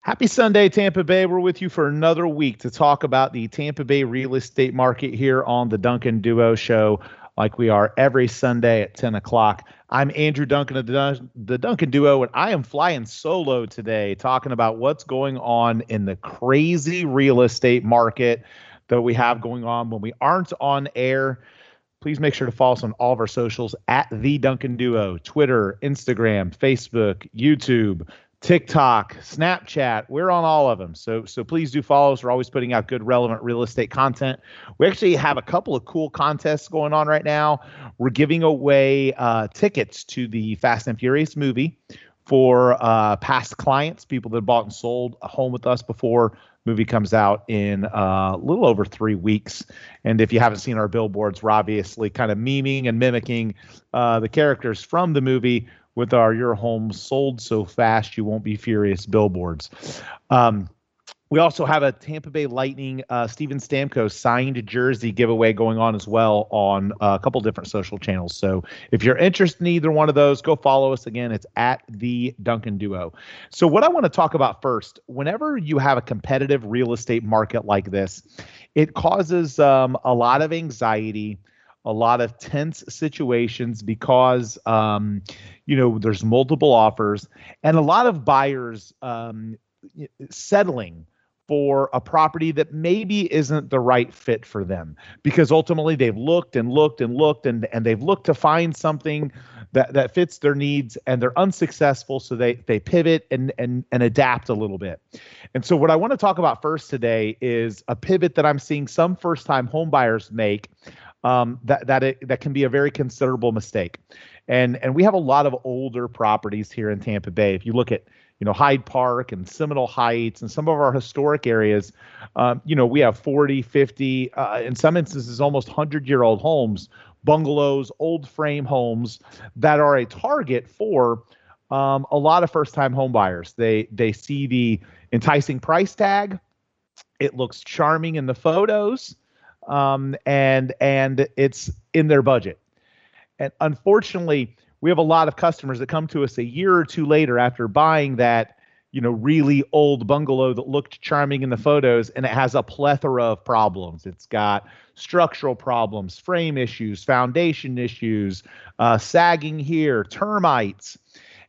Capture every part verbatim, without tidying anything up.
Happy Sunday, Tampa Bay. We're with you for another week to talk about the Tampa Bay real estate market here on the Duncan Duo Show, like we are every Sunday at ten o'clock. I'm Andrew Duncan of the, Dun- the Duncan Duo, and I am flying solo today talking about what's going on in the crazy real estate market that we have going on when we aren't on air. Please make sure to follow us on all of our socials at The Duncan Duo, Twitter, Instagram, Facebook, YouTube, TikTok, Snapchat. We're on all of them. So so please do follow us. We're always putting out good, relevant real estate content. We actually have a couple of cool contests going on right now. We're giving away uh, tickets to the Fast and Furious movie for uh, past clients, people that bought and sold a home with us before. Movie comes out in uh, a little over three weeks. And if you haven't seen our billboards, we're obviously kind of memeing and mimicking uh, the characters from the movie with our Your Home Sold So Fast You Won't Be Furious billboards. Um, we also have a Tampa Bay Lightning uh, Steven Stamkos signed jersey giveaway going on as well on a couple different social channels. So if you're interested in either one of those, go follow us. Again, it's at The Duncan Duo. So what I want to talk about first, whenever you have a competitive real estate market like this, it causes um, a lot of anxiety, a lot of tense situations because, um, you know, there's multiple offers and a lot of buyers um, settling for a property that maybe isn't the right fit for them because ultimately they've looked and looked and looked and, and they've looked to find something that, that fits their needs and they're unsuccessful. So they, they pivot and, and, and adapt a little bit. And so what I want to talk about first today is a pivot that I'm seeing some first time home buyers make. Um, that that it, that can be a very considerable mistake, and and we have a lot of older properties here in Tampa Bay. If you look at you know Hyde Park and Seminole Heights and some of our historic areas, um, you know we have forty, fifty, uh, in some instances almost one hundred year old homes, bungalows, old frame homes that are a target for um, a lot of first time home buyers. They they see the enticing price tag, it looks charming in the photos. Um, and, and it's in their budget. And unfortunately, we have a lot of customers that come to us a year or two later after buying that, you know, really old bungalow that looked charming in the photos. And it has a plethora of problems. It's got structural problems, frame issues, foundation issues, uh, sagging here, termites.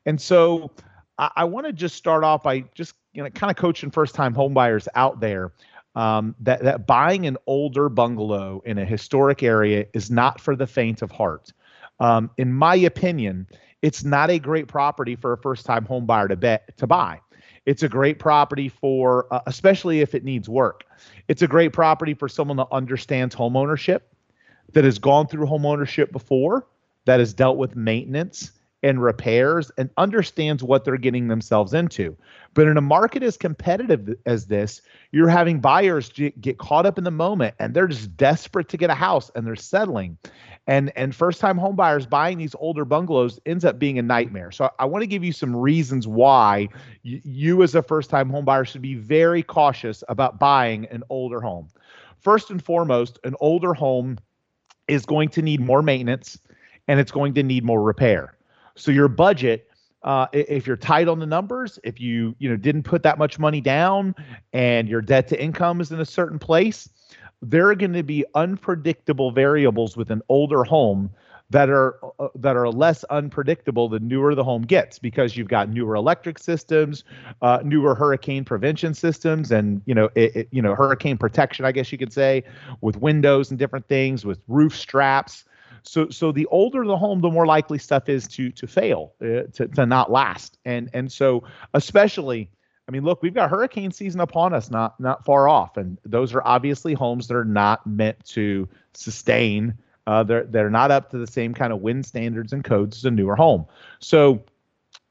And so I, I want to just start off by just, you know, kind of coaching first time homebuyers out there. Um, that, that buying an older bungalow in a historic area is not for the faint of heart. Um, in my opinion, it's not a great property for a first-time home buyer to bet, to buy. It's a great property for, uh, especially if it needs work. It's a great property for someone that understands homeownership, that has gone through homeownership before, that has dealt with maintenance and repairs and understands what they're getting themselves into. But in a market as competitive as this, you're having buyers get caught up in the moment and they're just desperate to get a house and they're settling. And, and first-time home buyers buying these older bungalows ends up being a nightmare. So I want to give you some reasons why you, you as a first-time home buyer should be very cautious about buying an older home. First and foremost, an older home is going to need more maintenance and it's going to need more repair. So your budget, uh, if you're tight on the numbers, if you you know didn't put that much money down and your debt to income is in a certain place, there are going to be unpredictable variables with an older home that are uh, that are less unpredictable the newer the home gets because you've got newer electric systems, uh, newer hurricane prevention systems, and you know it, it, you know hurricane protection, I guess you could say, with windows and different things, with roof straps. So, so the older the home, the more likely stuff is to to fail, uh, to to not last, and and so especially, I mean, look, we've got hurricane season upon us, not not far off, and those are obviously homes that are not meant to sustain. Uh, they're they're not up to the same kind of wind standards and codes as a newer home. So,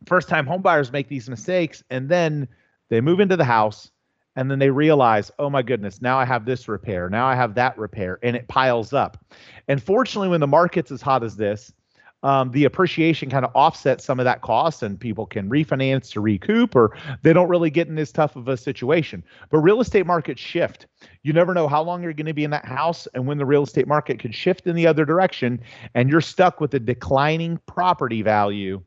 first time home buyers make these mistakes, and then They move into the house and then they realize, oh my goodness, now I have this repair. Now I have that repair, and it piles up. And fortunately, when the market's as hot as this, Um, the appreciation kind of offsets some of that cost, and people can refinance to recoup, or they don't really get in as tough of a situation. But real estate markets shift. You never know how long you're going to be in that house and when the real estate market could shift in the other direction, and you're stuck with a declining property value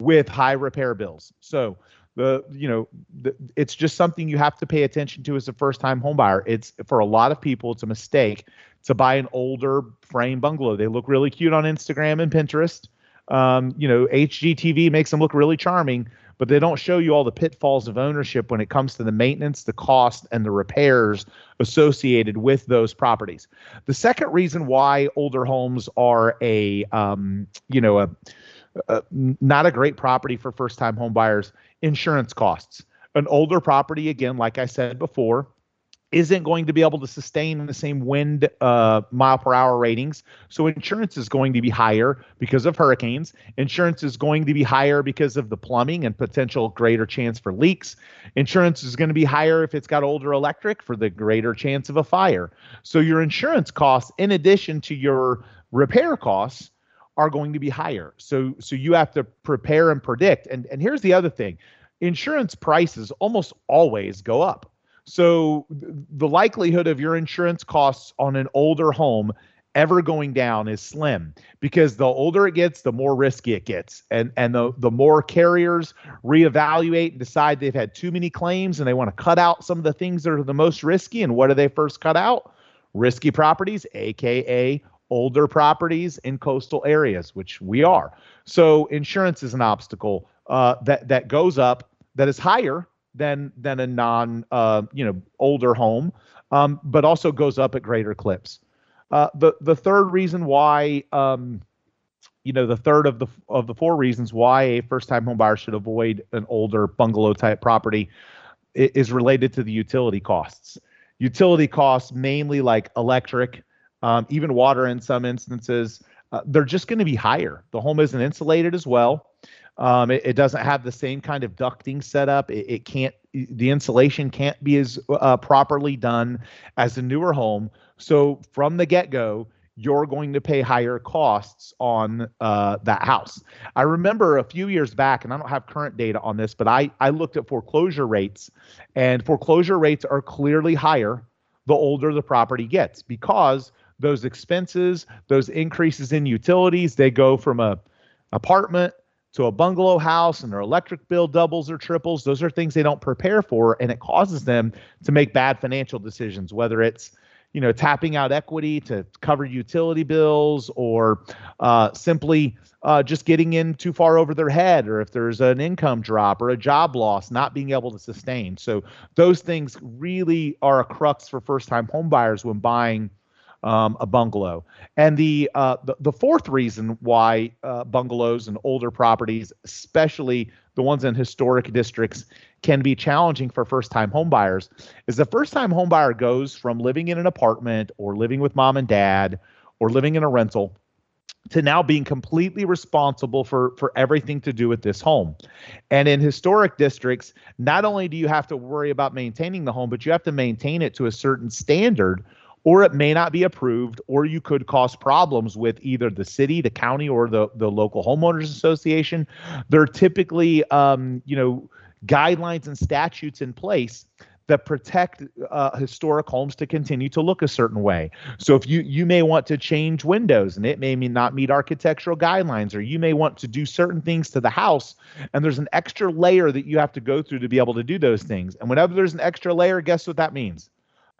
with high repair bills. So the, you know, the, it's just something you have to pay attention to as a first-time homebuyer. It's, for a lot of people, it's a mistake to buy an older frame bungalow. They look really cute on Instagram and Pinterest. Um, you know, H G T V makes them look really charming, but they don't show you all the pitfalls of ownership when it comes to the maintenance, the cost, and the repairs associated with those properties. The second reason why older homes are a, um, you know, a, a not a great property for first-time home buyers: insurance costs. An older property, again, like I said before, isn't going to be able to sustain the same wind uh, mile per hour ratings. So insurance is going to be higher because of hurricanes. Insurance is going to be higher because of the plumbing and potential greater chance for leaks. Insurance is going to be higher if it's got older electric for the greater chance of a fire. So your insurance costs, in addition to your repair costs, are going to be higher. So, so you have to prepare and predict. And, and here's the other thing. Insurance prices almost always go up. So the likelihood of your insurance costs on an older home ever going down is slim, because the older it gets, the more risky it gets. And and the, the more carriers reevaluate and decide they've had too many claims and they want to cut out some of the things that are the most risky. And what do they first cut out? Risky properties, A K A older properties in coastal areas, which we are. So insurance is an obstacle uh, that, that goes up, that is higher than than a non, uh, you know, older home, um, but also goes up at greater clips. Uh, the the third reason why, um, you know, the third of the of the four reasons why a first-time home buyer should avoid an older bungalow-type property is related to the utility costs. Utility costs, mainly like electric, um, even water in some instances, uh, they're just going to be higher. The home isn't insulated as well. Um, it, it doesn't have the same kind of ducting set up. It, it can't, the insulation can't be as uh, properly done as a newer home. So from the get-go, you're going to pay higher costs on uh, that house. I remember a few years back, and I don't have current data on this, but I, I looked at foreclosure rates, and foreclosure rates are clearly higher the older the property gets, because those expenses, those increases in utilities, they go from a apartment to a bungalow house, and their electric bill doubles or triples. Those are things they don't prepare for, and it causes them to make bad financial decisions, whether it's, you know, tapping out equity to cover utility bills, or uh, simply uh, just getting in too far over their head, or if there's an income drop or a job loss, not being able to sustain. So those things really are a crux for first-time homebuyers when buying Um, a bungalow. And the, uh, the the fourth reason why uh, bungalows and older properties, especially the ones in historic districts, can be challenging for first-time homebuyers, is the first-time homebuyer goes from living in an apartment or living with mom and dad or living in a rental to now being completely responsible for, for everything to do with this home. And in historic districts, not only do you have to worry about maintaining the home, but you have to maintain it to a certain standard, or it may not be approved, or you could cause problems with either the city, the county, or the, the local homeowners association. There are typically, um, you know, guidelines and statutes in place that protect uh, historic homes to continue to look a certain way. So if you you may want to change windows, and it may not meet architectural guidelines, or you may want to do certain things to the house, and there's an extra layer that you have to go through to be able to do those things. And whenever there's an extra layer, guess what that means?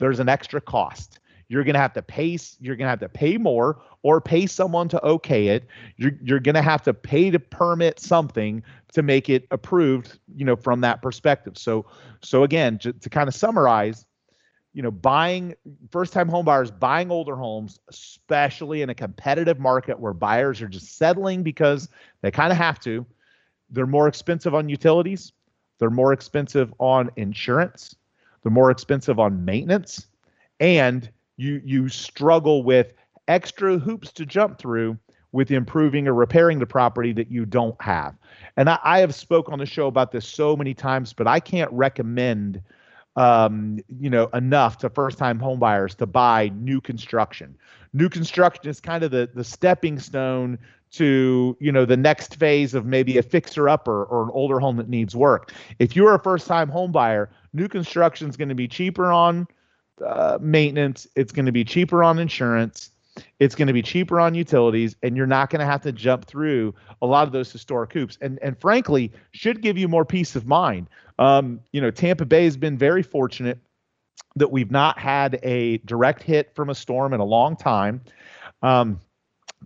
There's an extra cost. You're going to have to pay. You're going to have to pay more, or pay someone to okay it. You're you're going to have to pay to permit something to make it approved, you know, from that perspective. So so again, to, to kind of summarize, you know, buying first-time homebuyers buying older homes, especially in a competitive market where buyers are just settling because they kind of have to. They're more expensive on utilities. They're more expensive on insurance. They're more expensive on maintenance, and You you struggle with extra hoops to jump through with improving or repairing the property that you don't have. And I, I have spoke on the show about this so many times, but I can't recommend, um, you know, enough to first-time homebuyers to buy new construction. New construction is kind of the the stepping stone to, you know, the next phase of maybe a fixer-upper or an older home that needs work. If you're a first-time homebuyer, new construction is going to be cheaper on uh, maintenance. It's going to be cheaper on insurance. It's going to be cheaper on utilities, and you're not going to have to jump through a lot of those historic hoops. And and frankly, should give you more peace of mind. Um, you know, Tampa Bay has been very fortunate that we've not had a direct hit from a storm in a long time. Um,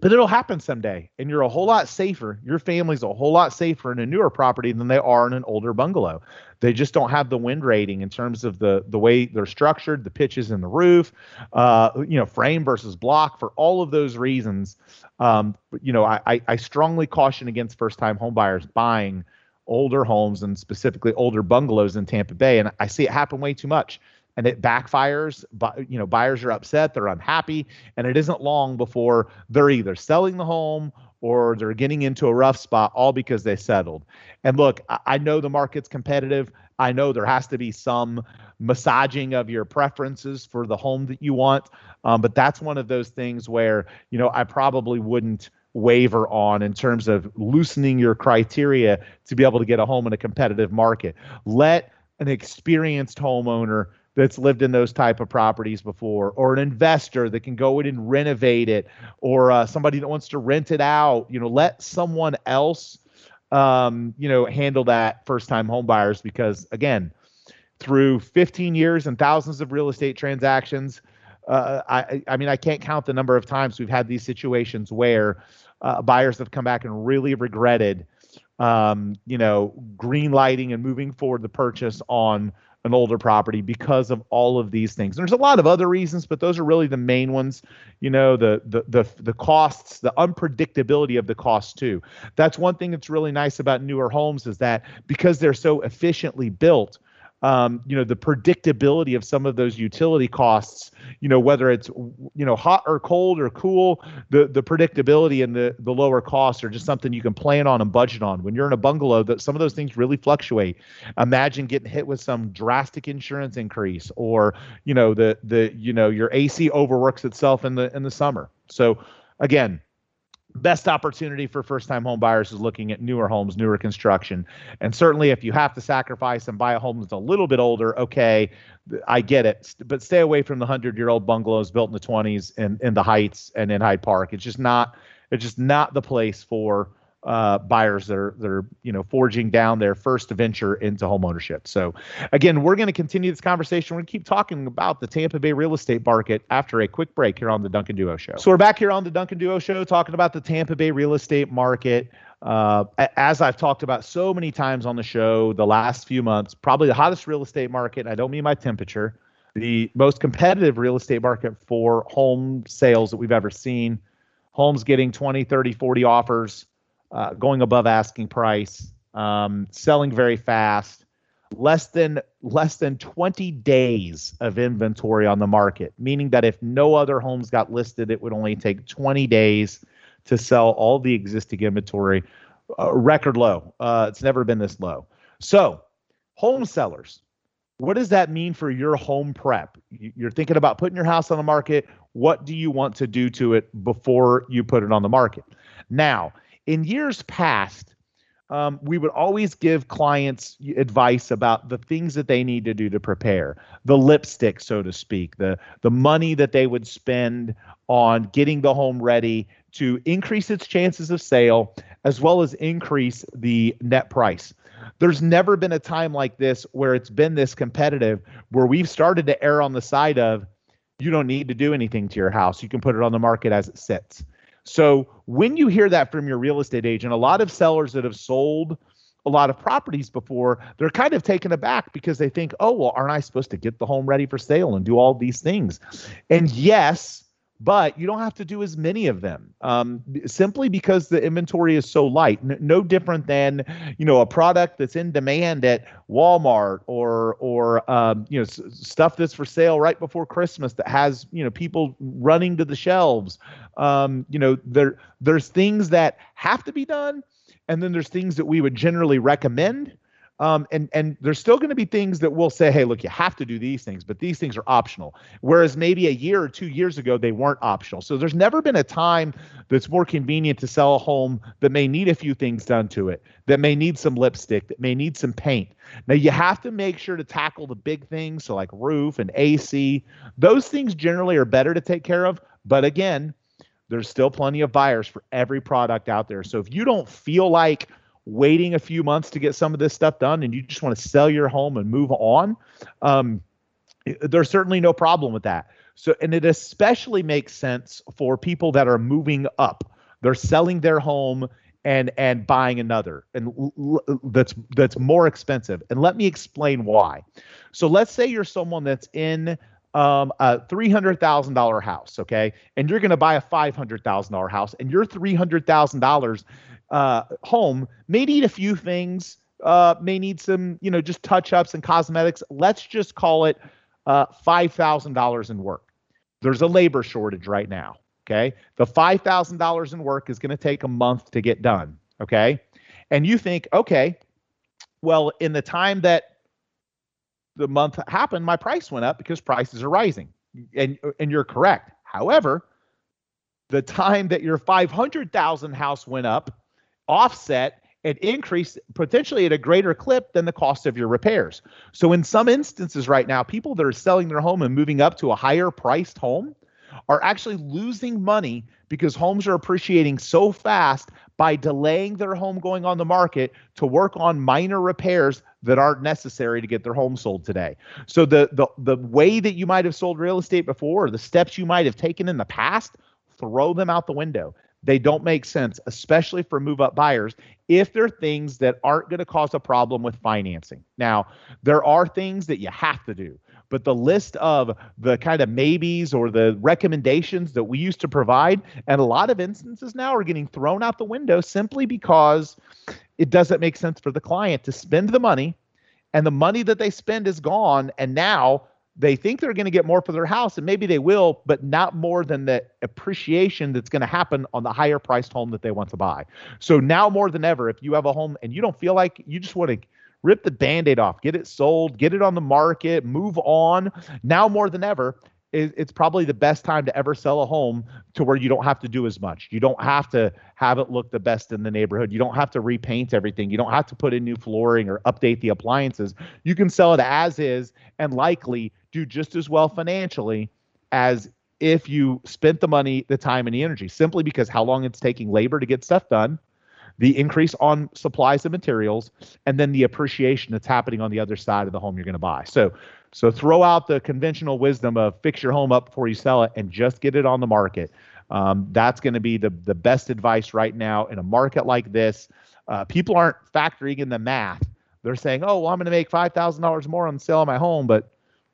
but it'll happen someday, and you're a whole lot safer. Your family's a whole lot safer in a newer property than they are in an older bungalow. They just don't have the wind rating in terms of the the way they're structured, the pitches in the roof, uh, you know, frame versus block. For all of those reasons, um, you know, I, I strongly caution against first-time homebuyers buying older homes and specifically older bungalows in Tampa Bay. And I see it happen way too much. And it backfires, but, you know, buyers are upset, they're unhappy, and it isn't long before they're either selling the home or they're getting into a rough spot, all because they settled. And look, I know the market's competitive. I know there has to be some massaging of your preferences for the home that you want. Um, but that's one of those things where, you know, I probably wouldn't waver on in terms of loosening your criteria to be able to get a home in a competitive market. Let an experienced homeowner that's lived in those type of properties before, or an investor that can go in and renovate it, or uh, somebody that wants to rent it out. You know, let someone else, um, you know, handle that first-time home buyers, because again, through fifteen years and thousands of real estate transactions, uh, I, I mean, I can't count the number of times we've had these situations where uh, buyers have come back and really regretted, um, you know, green lighting and moving forward the purchase on an older property because of all of these things. There's a lot of other reasons, but those are really the main ones. You know, the the the the costs, the unpredictability of the costs too. That's one thing that's really nice about newer homes, is that because they're so efficiently built, um, you know, the predictability of some of those utility costs, you know, whether it's, you know, hot or cold or cool, the the predictability and the the lower costs are just something you can plan on and budget on. When you're in a bungalow, that some of those things really fluctuate. Imagine getting hit with some drastic insurance increase, or, you know, the the you know, your A C overworks itself in the in the summer. So again, best opportunity for first-time home buyers is looking at newer homes, newer construction. And certainly if you have to sacrifice and buy a home that's a little bit older, okay, I get it. But stay away from the hundred-year-old bungalows built in the twenties and in the Heights and in Hyde Park. It's just not it's just not the place for uh, buyers that are, that are, you know, forging down their first venture into home ownership. So again, we're going to continue this conversation. We're going to keep talking about the Tampa Bay real estate market after a quick break here on the Duncan Duo Show. So we're back here on the Duncan Duo Show talking about the Tampa Bay real estate market. Uh, as I've talked about so many times on the show the last few months, probably the hottest real estate market. I don't mean by temperature, the most competitive real estate market for home sales that we've ever seen. Homes getting twenty, thirty, forty offers. Uh, going above asking price, um, selling very fast, less than less than twenty days of inventory on the market, meaning that if no other homes got listed, it would only take twenty days to sell all the existing inventory. Uh, record low. Uh, it's never been this low. So, home sellers, what does that mean for your home prep? You're thinking about putting your house on the market. What do you want to do to it before you put it on the market? Now, in years past, um, we would always give clients advice about the things that they need to do to prepare, the lipstick, so to speak, the, the money that they would spend on getting the home ready to increase its chances of sale, as well as increase the net price. There's never been a time like this where it's been this competitive, where we've started to err on the side of, you don't need to do anything to your house. You can put it on the market as it sits. So when you hear that from your real estate agent, a lot of sellers that have sold a lot of properties before, they're kind of taken aback because they think, oh, well, aren't I supposed to get the home ready for sale and do all these things? And yes, but you don't have to do as many of them um, simply because the inventory is so light. N- no different than, you know, a product that's in demand at Walmart or or um, you know s- stuff that's for sale right before Christmas that has, you know, people running to the shelves. Um, you know, there there's things that have to be done, and then there's things that we would generally recommend. Um, and, and there's still going to be things that we'll say, hey, look, you have to do these things, but these things are optional. Whereas maybe a year or two years ago, they weren't optional. So there's never been a time that's more convenient to sell a home that may need a few things done to it, that may need some lipstick, that may need some paint. Now, you have to make sure to tackle the big things. So like roof and A C, those things generally are better to take care of. But again, there's still plenty of buyers for every product out there. So if you don't feel like waiting a few months to get some of this stuff done and you just want to sell your home and move on, um, there's certainly no problem with that. So, and it especially makes sense for people that are moving up. They're selling their home and and buying another, and l- l- that's that's more expensive. And let me explain why. So let's say you're someone that's in um, a three hundred thousand dollars house, okay? And you're going to buy a five hundred thousand dollars house, and your three hundred thousand dollars Uh, home may need a few things, uh, may need some, you know, just touch-ups and cosmetics. Let's just call it uh, five thousand dollars in work. There's a labor shortage right now, okay? The five thousand dollars in work is going to take a month to get done, okay? And you think, okay, well, in the time that the month happened, my price went up because prices are rising, and and you're correct. However, the time that your five hundred thousand dollars house went up offset and increase potentially at a greater clip than the cost of your repairs. So in some instances right now, people that are selling their home and moving up to a higher priced home are actually losing money because homes are appreciating so fast by delaying their home going on the market to work on minor repairs that aren't necessary to get their home sold today. So the the the way that you might have sold real estate before, or the steps you might have taken in the past, throw them out the window. They don't make sense, especially for move-up buyers, if they're things that aren't going to cause a problem with financing. Now, there are things that you have to do, but the list of the kind of maybes or the recommendations that we used to provide, and a lot of instances now are getting thrown out the window simply because it doesn't make sense for the client to spend the money, and the money that they spend is gone, and now they think they're going to get more for their house, and maybe they will, but not more than the appreciation that's going to happen on the higher priced home that they want to buy. So now more than ever, if you have a home and you don't feel like, you just want to rip the Band-Aid off, get it sold, get it on the market, move on. Now more than ever, it's probably the best time to ever sell a home to where you don't have to do as much. You don't have to have it look the best in the neighborhood. You don't have to repaint everything. You don't have to put in new flooring or update the appliances. You can sell it as is and likely do just as well financially as if you spent the money, the time, and the energy, simply because how long it's taking labor to get stuff done, the increase on supplies and materials, and then the appreciation that's happening on the other side of the home you're going to buy. So so throw out the conventional wisdom of fix your home up before you sell it and just get it on the market. Um, that's going to be the, the best advice right now in a market like this. Uh, people aren't factoring in the math. They're saying, oh, well, I'm going to make five thousand dollars more on the sale of my home. But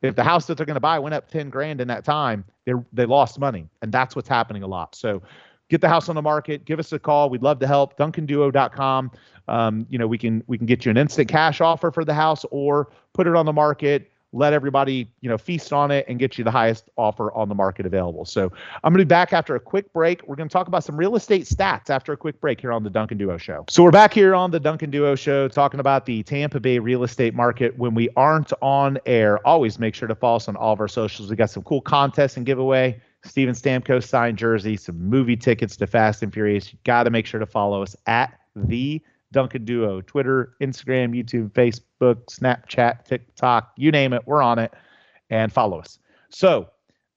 if the house that they're going to buy went up ten grand in that time, they they lost money. And that's what's happening a lot. So get the house on the market. Give us a call. We'd love to help. Duncan Duo dot com. Um, you know, we can we can get you an instant cash offer for the house or put it on the market. Let everybody, you know, feast on it and get you the highest offer on the market available. So I'm going to be back after a quick break. We're going to talk about some real estate stats after a quick break here on the Duncan Duo Show. So we're back here on the Duncan Duo Show talking about the Tampa Bay real estate market. When we aren't on air, always make sure to follow us on all of our socials. We got some cool contests and giveaway. Steven Stamkos signed jersey, some movie tickets to Fast and Furious. You got to make sure to follow us at the Duncan Duo, Twitter, Instagram, YouTube, Facebook, Snapchat, TikTok, you name it, we're on it, and follow us. So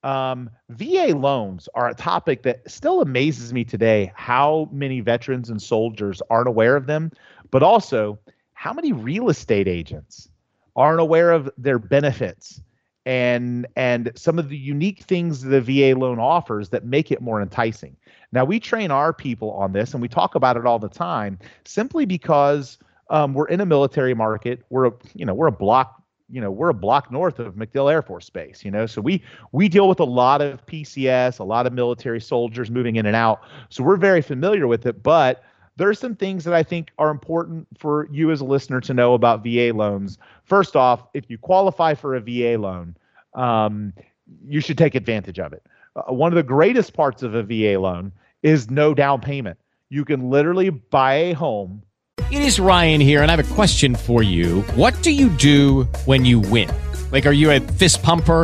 um, V A loans are a topic that still amazes me today, how many veterans and soldiers aren't aware of them, but also how many real estate agents aren't aware of their benefits and and some of the unique things the V A loan offers that make it more enticing. Now, we train our people on this, and we talk about it all the time, simply because um, we're in a military market. We're a, you know, we're a block you know, we're a block north of MacDill Air Force Base, you know, so we we deal with a lot of P C S, a lot of military soldiers moving in and out. So we're very familiar with it. But there's some things that I think are important for you as a listener to know about V A loans. First off, if you qualify for a V A loan, um, you should take advantage of it. Uh, one of the greatest parts of a V A loan is no down payment. You can literally buy a home. It is Ryan here, and I have a question for you. What do you do when you win? Like, are you a fist pumper,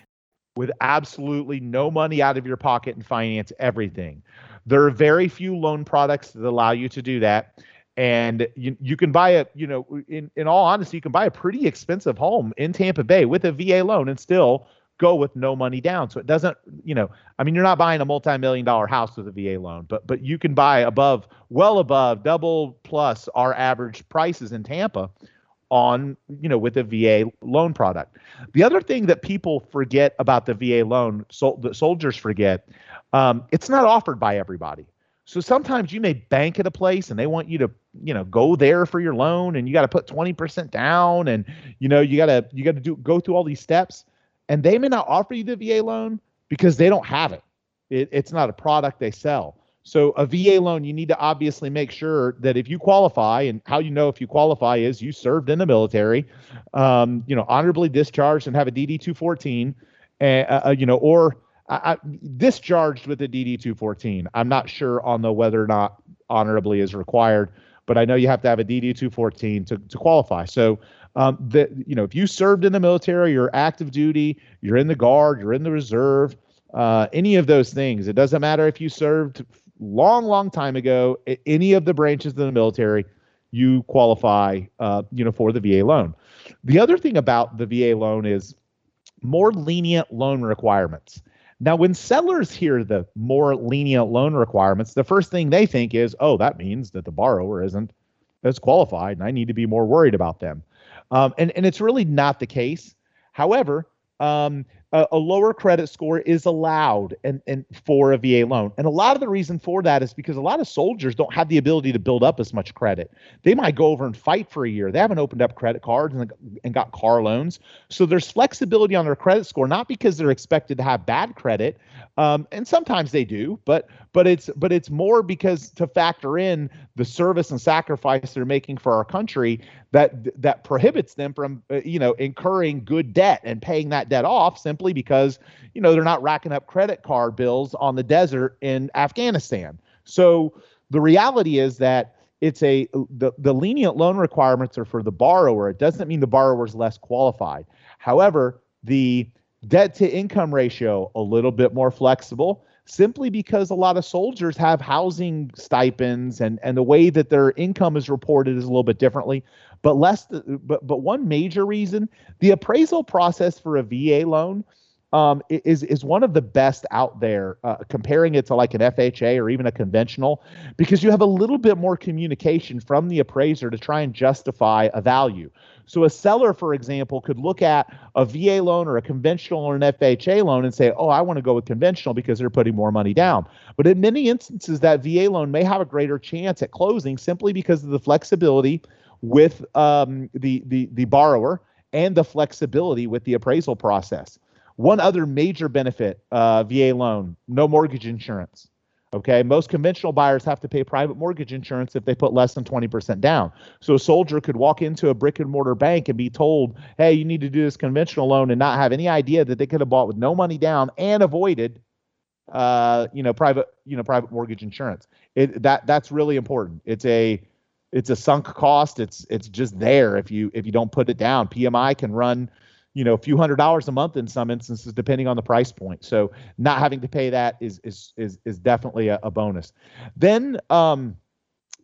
With absolutely no money out of your pocket and finance everything. There are very few loan products that allow you to do that. And you, you can buy a, you know, in, in all honesty, you can buy a pretty expensive home in Tampa Bay with a V A loan and still go with no money down. So it doesn't, you know, I mean, you're not buying a multi-million dollar house with a V A loan, but, but you can buy above, well above double plus our average prices in Tampa on, you know, with a V A loan product. The other thing that people forget about the V A loan, so that soldiers forget, um, it's not offered by everybody. So sometimes you may bank at a place and they want you to, you know, go there for your loan, and you got to put twenty percent down, and, you know, you got to, you got to do, go through all these steps, and they may not offer you the V A loan because they don't have it. it it's not a product they sell. So a V A loan, you need to obviously make sure that if you qualify, and how you know if you qualify is you served in the military, um, you know, honorably discharged and have a D D two fourteen, and uh, uh, you know, or I, I, discharged with a D D two fourteen. I'm not sure on the whether or not honorably is required, but I know you have to have a D D two fourteen to to qualify. So um, the you know, if you served in the military, you're active duty, you're in the guard, you're in the reserve, uh, any of those things. It doesn't matter if you served long, long time ago, any of the branches of the military, you qualify, uh, you know, for the V A loan. The other thing about the V A loan is more lenient loan requirements. Now, when sellers hear the more lenient loan requirements, the first thing they think is, oh, that means that the borrower isn't as qualified and I need to be more worried about them. Um, and, and it's really not the case. However, um, A, a lower credit score is allowed and, and for a V A loan. And a lot of the reason for that is because a lot of soldiers don't have the ability to build up as much credit. They might go over and fight for a year. They haven't opened up credit cards and, and got car loans. So there's flexibility on their credit score, not because they're expected to have bad credit. Um, and sometimes they do, but but it's but it's more because to factor in the service and sacrifice they're making for our country that that prohibits them from, uh, you know, incurring good debt and paying that debt off simply because, you know, they're not racking up credit card bills on the desert in Afghanistan. So the reality is that it's a the, the lenient loan requirements are for the borrower. It doesn't mean the borrower is less qualified. However, the debt to income ratio, a little bit more flexible, simply because a lot of soldiers have housing stipends and, and the way that their income is reported is a little bit differently. But less, but but one major reason, the appraisal process for a V A loan um, is is one of the best out there, uh, comparing it to like an F H A or even a conventional, because you have a little bit more communication from the appraiser to try and justify a value. So a seller, for example, could look at a V A loan or a conventional or an F H A loan and say, oh, I want to go with conventional because they're putting more money down. But in many instances, that V A loan may have a greater chance at closing simply because of the flexibility with um, the, the, the borrower and the flexibility with the appraisal process. One other major benefit, uh, V A loan, no mortgage insurance. Okay, most conventional buyers have to pay private mortgage insurance if they put less than twenty percent down. So a soldier could walk into a brick and mortar bank and be told, hey, you need to do this conventional loan, and not have any idea that they could have bought with no money down and avoided uh, you know, private, you know, private mortgage insurance. It, that that's really important. It's a it's a sunk cost. It's it's just there if you if you don't put it down. P M I can run, you know, a few hundred dollars a month in some instances, depending on the price point. So not having to pay that is is is is definitely a, a bonus. Then, um,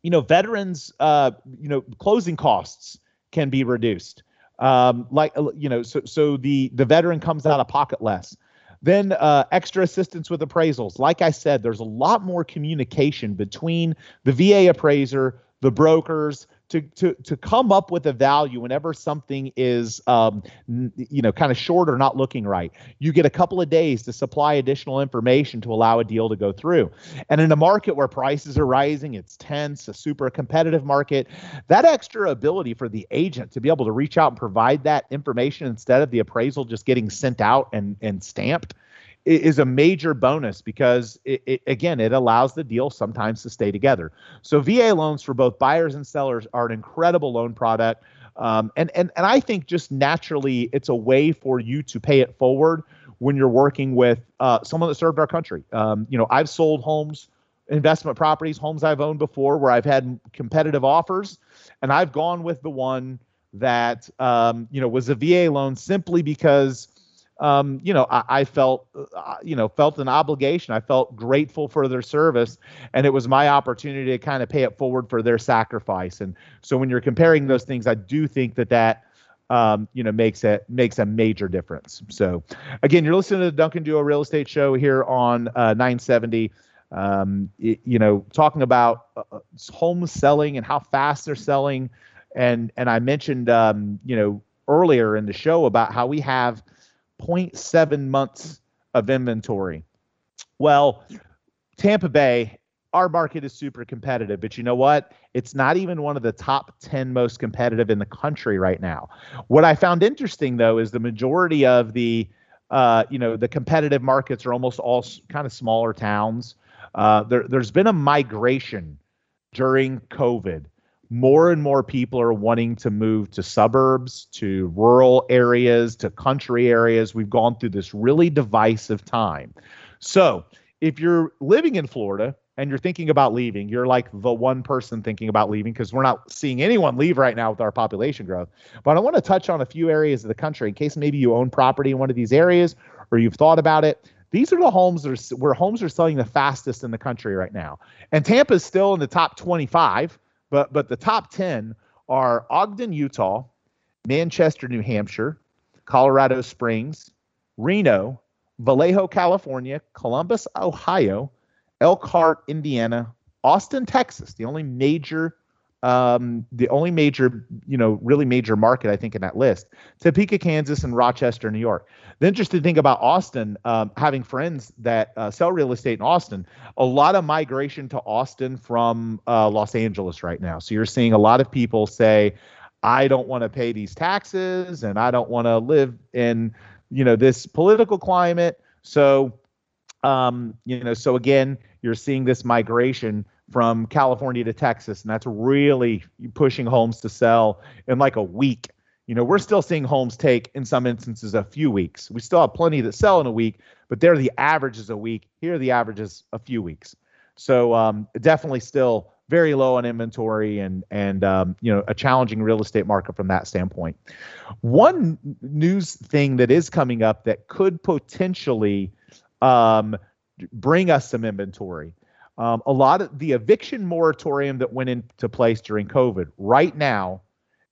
you know, veterans, uh, you know, closing costs can be reduced. Um, like, you know, so so the the veteran comes out of pocket less. Then uh, extra assistance with appraisals. Like I said, there's a lot more communication between the V A appraiser, the brokers, to to to come up with a value whenever something is, um, you know, kind of short or not looking right. You get a couple of days to supply additional information to allow a deal to go through. And in a market where prices are rising, it's tense, a super competitive market, that extra ability for the agent to be able to reach out and provide that information instead of the appraisal just getting sent out and, and stamped is a major bonus because, it, it, again, it allows the deal sometimes to stay together. So V A loans for both buyers and sellers are an incredible loan product. Um, and, and, and I think just naturally it's a way for you to pay it forward when you're working with uh, someone that served our country. Um, you know, I've sold homes, investment properties, homes I've owned before where I've had competitive offers, and I've gone with the one that, um, you know, was a V A loan simply because Um, you know, I, I felt, uh, you know, felt an obligation. I felt grateful for their service, and it was my opportunity to kind of pay it forward for their sacrifice. And so, when you're comparing those things, I do think that that, um, you know, makes a makes a major difference. So, again, you're listening to the Duncan Duo Real Estate Show here on uh, nine seventy. Um, it, you know, talking about uh, home selling and how fast they're selling, and and I mentioned, um, you know, earlier in the show about how we have zero point seven months of inventory. Well, Tampa Bay, our market is super competitive, but you know what? It's not even one of the top ten most competitive in the country right now. What I found interesting, though, is the majority of the, uh, you know, the competitive markets are almost all kind of smaller towns. Uh, there, there's been a migration during COVID. More and more people are wanting to move to suburbs, to rural areas, to country areas. We've gone through this really divisive time. So if you're living in Florida and you're thinking about leaving, you're like the one person thinking about leaving because we're not seeing anyone leave right now with our population growth. But I want to touch on a few areas of the country in case maybe you own property in one of these areas or you've thought about it. These are the homes that are, where homes are selling the fastest in the country right now. And Tampa is still in the top twenty-five. But but the top ten are Ogden, Utah, Manchester, New Hampshire, Colorado Springs, Reno, Vallejo, California, Columbus, Ohio, Elkhart, Indiana, Austin, Texas. The only major, um, the only major, you know, really major market I think in that list. Topeka, Kansas, and Rochester, New York. The interesting thing about Austin, um, having friends that uh, sell real estate in Austin, a lot of migration to Austin from uh, Los Angeles right now. So you're seeing a lot of people say, I don't want to pay these taxes and I don't want to live in, you know, this political climate. So, um, you know, so again, you're seeing this migration from California to Texas, and that's really pushing homes to sell in like a week. You know, we're still seeing homes take, in some instances, a few weeks. We still have plenty that sell in a week, but there the average is a week. Here the average is a few weeks. So um, definitely still very low on inventory and, and um, you know, a challenging real estate market from that standpoint. One news thing that is coming up that could potentially um, bring us some inventory, um, a lot of the eviction moratorium that went into place during COVID right now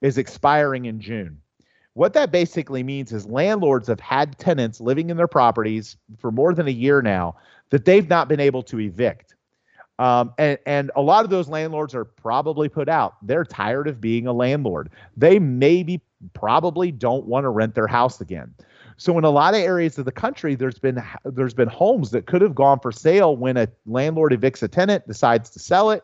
is expiring in June, What that basically means is landlords have had tenants living in their properties for more than a year now that they've not been able to evict. Um, and, and a lot of those landlords are probably put out. They're tired of being a landlord. They maybe probably don't want to rent their house again. So in a lot of areas of the country, there's been there's been homes that could have gone for sale when a landlord evicts a tenant, decides to sell it,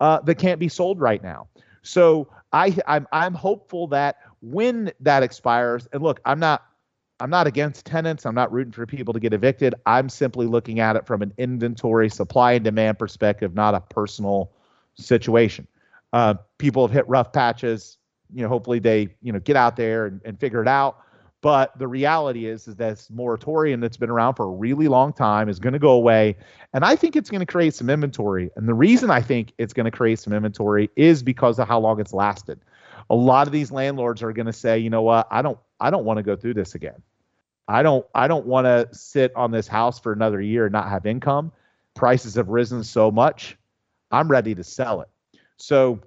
uh, that can't be sold right now. So I I'm I'm hopeful that when that expires, and look, I'm not I'm not against tenants. I'm not rooting for people to get evicted. I'm simply looking at it from an inventory, supply and demand perspective, not a personal situation. Uh, people have hit rough patches. You know, hopefully they you know get out there and, and figure it out. But the reality is, is that this moratorium that's been around for a really long time is going to go away. And I think it's going to create some inventory. And the reason I think it's going to create some inventory is because of how long it's lasted. A lot of these landlords are going to say, you know what, I don't I don't want to go through this again. I don't I don't want to sit on this house for another year and not have income. Prices have risen so much. I'm ready to sell it. So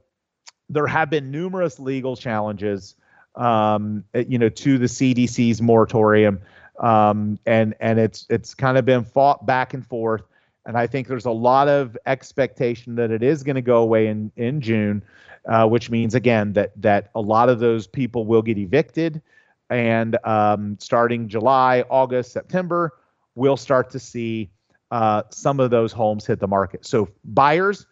there have been numerous legal challenges Um, you know, to the C D C's moratorium, um, and and it's it's kind of been fought back and forth, and I think there's a lot of expectation that it is going to go away in in June, uh, which means again that that a lot of those people will get evicted, and um, starting July, August, September, we'll start to see uh, some of those homes hit the market. So buyers,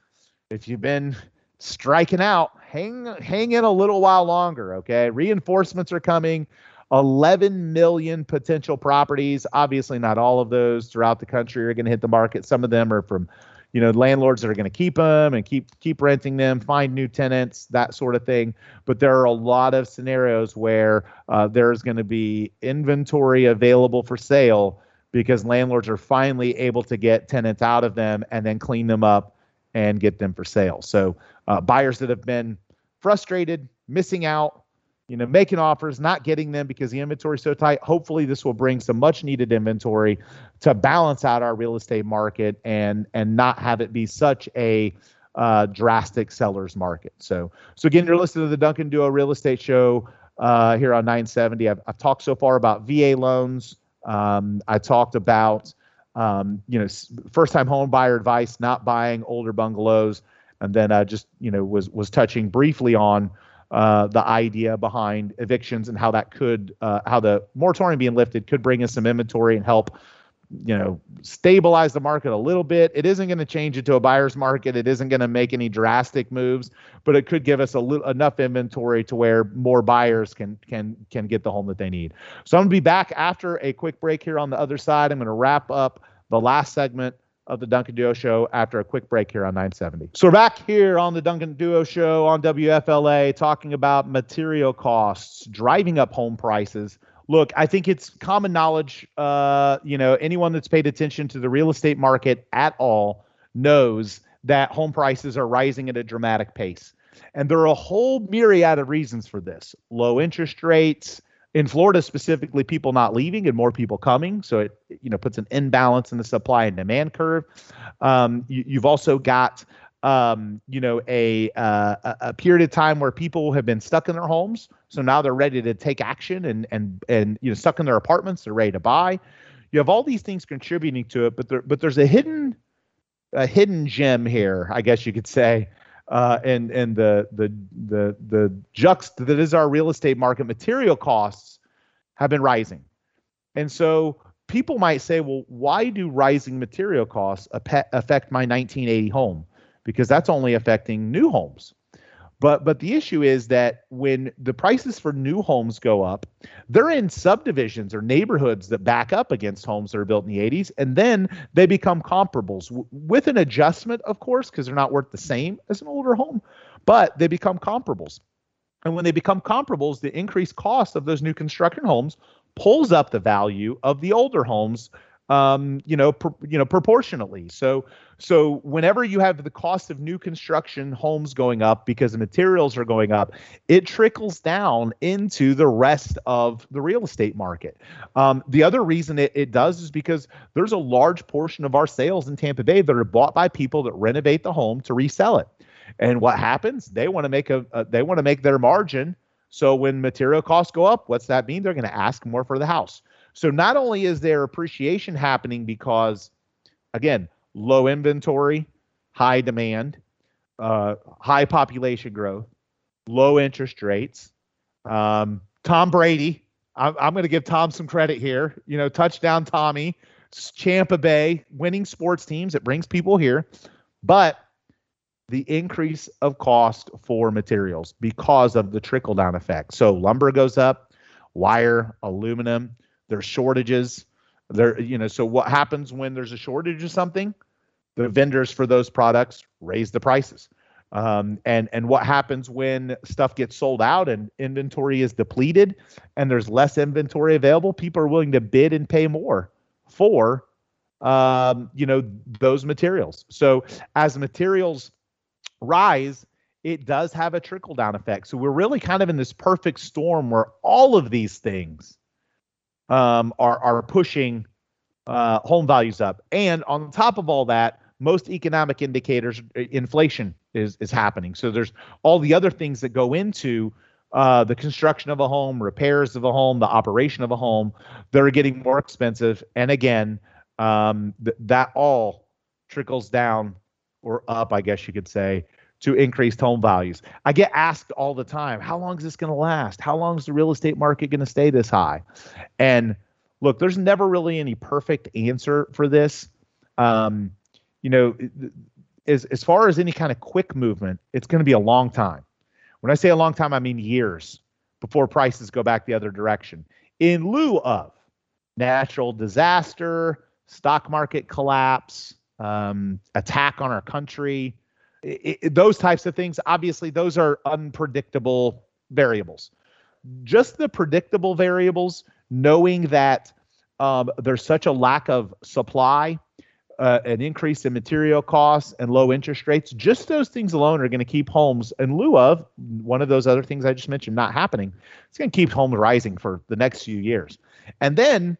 if you've been striking out, hang hang in a little while longer, okay? Reinforcements are coming. eleven million potential properties. Obviously, not all of those throughout the country are going to hit the market. Some of them are from, you know, landlords that are going to keep them and keep keep renting them, find new tenants, that sort of thing. But there are a lot of scenarios where uh, there's going to be inventory available for sale because landlords are finally able to get tenants out of them and then clean them up and get them for sale. So uh, buyers that have been frustrated, missing out, you know, making offers, not getting them because the inventory is so tight. Hopefully this will bring some much needed inventory to balance out our real estate market and and not have it be such a uh, drastic seller's market. So, so again, you're listening to the Duncan Duo Real Estate Show uh, here on nine seventy. I've, I've talked so far about V A loans. Um, I talked about Um, you know, first-time home buyer advice, not buying older bungalows, and then uh, just you know was was touching briefly on uh, the idea behind evictions and how that could uh, how the moratorium being lifted could bring us some inventory and help you know stabilize the market a little bit. It isn't going to change it to a buyer's market. It isn't going to make any drastic moves, but it could give us a little enough inventory to where more buyers can can can get the home that they need. So I'm going to be back after a quick break here on the other side. I'm going to wrap up the last segment of the Duncan Duo Show after a quick break here on nine seventy. So we're back here on the Duncan Duo Show on W F L A talking about material costs driving up home prices. Look, I think it's common knowledge, uh, you know, anyone that's paid attention to the real estate market at all knows that home prices are rising at a dramatic pace. And there are a whole myriad of reasons for this. Low interest rates, in Florida specifically, people not leaving and more people coming. So it, you know, puts an imbalance in the supply and demand curve. Um, you, you've also got, um, you know, a, uh, a period of time where people have been stuck in their homes. So now they're ready to take action and, and, and, you know, stuck in their apartments, they're ready to buy. You have all these things contributing to it, but there, but there's a hidden, a hidden gem here, I guess you could say. Uh, and, and the, the, the, the juxta that is our real estate market, material costs have been rising. And so people might say, well, why do rising material costs affect my nineteen eighty home? Because that's only affecting new homes. But but the issue is that when the prices for new homes go up, they're in subdivisions or neighborhoods that back up against homes that are built in the eighties, and then they become comparables w- with an adjustment, of course, because they're not worth the same as an older home, but they become comparables. And when they become comparables, the increased cost of those new construction homes pulls up the value of the older homes, um, you know, pr- you know, proportionately. So so whenever you have the cost of new construction homes going up because the materials are going up, it trickles down into the rest of the real estate market. Um, the other reason it, it does is because there's a large portion of our sales in Tampa Bay that are bought by people that renovate the home to resell it. And what happens? They want to make a, a they want to make their margin So when material costs go up, what's that mean? They're going to ask more for the house. So not only is there appreciation happening because, again, low inventory, high demand, uh, high population growth, low interest rates. Um, Tom Brady, I'm, I'm going to give Tom some credit here. You know, touchdown Tommy, Tampa Bay, winning sports teams. It brings people here. But the increase of cost for materials because of the trickle-down effect. So lumber goes up, wire, aluminum. There's shortages. There, you know, so what happens when there's a shortage of something? The vendors for those products raise the prices. Um, and and what happens when stuff gets sold out and inventory is depleted and there's less inventory available? People are willing to bid and pay more for, um, you know, those materials. So as materials rise, it does have a trickle-down effect. So we're really kind of in this perfect storm where all of these things um, are are pushing uh, home values up. And on top of all that, most economic indicators, inflation is is happening. So there's all the other things that go into uh, the construction of a home, repairs of a home, the operation of a home that are getting more expensive. And again, um, th- that all trickles down or up, I guess you could say, to increased home values. I get asked all the time, how long is this going to last? How long is the real estate market going to stay this high? And look, there's never really any perfect answer for this. Um, you know, as, as far as any kind of quick movement, it's going to be a long time. When I say a long time, I mean years before prices go back the other direction. In lieu of natural disaster, stock market collapse, um, attack on our country, It, it, those types of things, obviously, those are unpredictable variables. Just the predictable variables, knowing that um, there's such a lack of supply, uh, an increase in material costs and low interest rates, just those things alone are going to keep homes, in lieu of one of those other things I just mentioned not happening, it's going to keep homes rising for the next few years. And then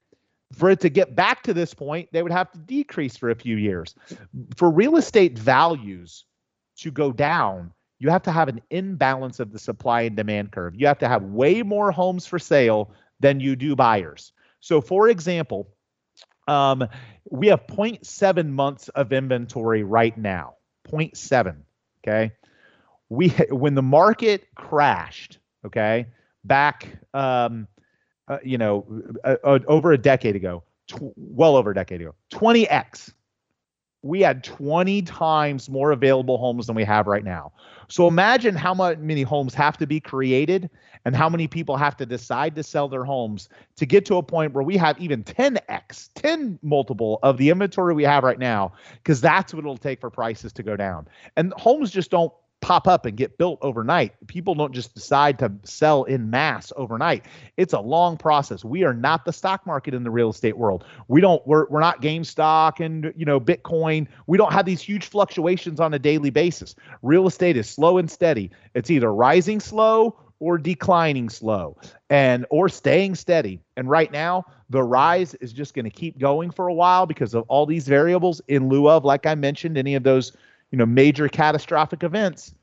for it to get back to this point, they would have to decrease for a few years. For real estate values to go down, you have to have an imbalance of the supply and demand curve. You have to have way more homes for sale than you do buyers. So for example, um, we have zero point seven months of inventory right now, zero point seven, okay? We, when the market crashed, okay, back, um, uh, you know, uh, uh, over a decade ago, tw- well over a decade ago, twenty X. We had twenty times more available homes than we have right now. So imagine how much, many homes have to be created and how many people have to decide to sell their homes to get to a point where we have even ten X, ten multiple of the inventory we have right now, because that's what it'll take for prices to go down. And homes just don't pop up and get built overnight. People don't just decide to sell in mass overnight. It's a long process. We are not the stock market in the real estate world. We don't, we're, we're not GameStop and, you know, Bitcoin. We don't have these huge fluctuations on a daily basis. Real estate is slow and steady. It's either rising slow or declining slow and, or staying steady. And right now the rise is just going to keep going for a while because of all these variables, in lieu of, like I mentioned, any of those, you know, major catastrophic events.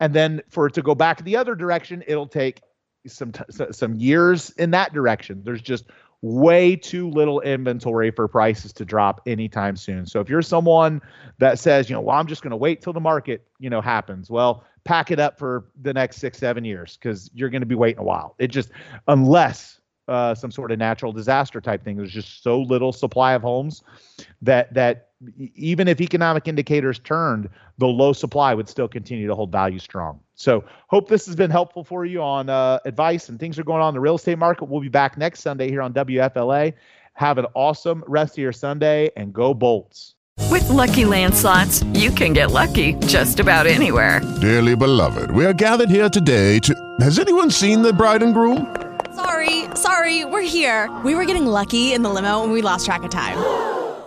And then for it to go back the other direction, it'll take some t- some years in that direction. There's just way too little inventory for prices to drop anytime soon. So if you're someone that says, you know, well, I'm just going to wait till the market, you know, happens. Well, pack it up for the next six, seven years because you're going to be waiting a while. It just, unless uh, some sort of natural disaster type thing, there's just so little supply of homes that that even if economic indicators turned, the low supply would still continue to hold value strong. So hope this has been helpful for you on uh, advice and things are going on in the real estate market. We'll be back next Sunday here on W F L A. Have an awesome rest of your Sunday and go Bolts. With Lucky Land Slots, you can get lucky just about anywhere. Dearly beloved, we are gathered here today to... Has anyone seen the bride and groom? Sorry, sorry, we're here. We were getting lucky in the limo and we lost track of time.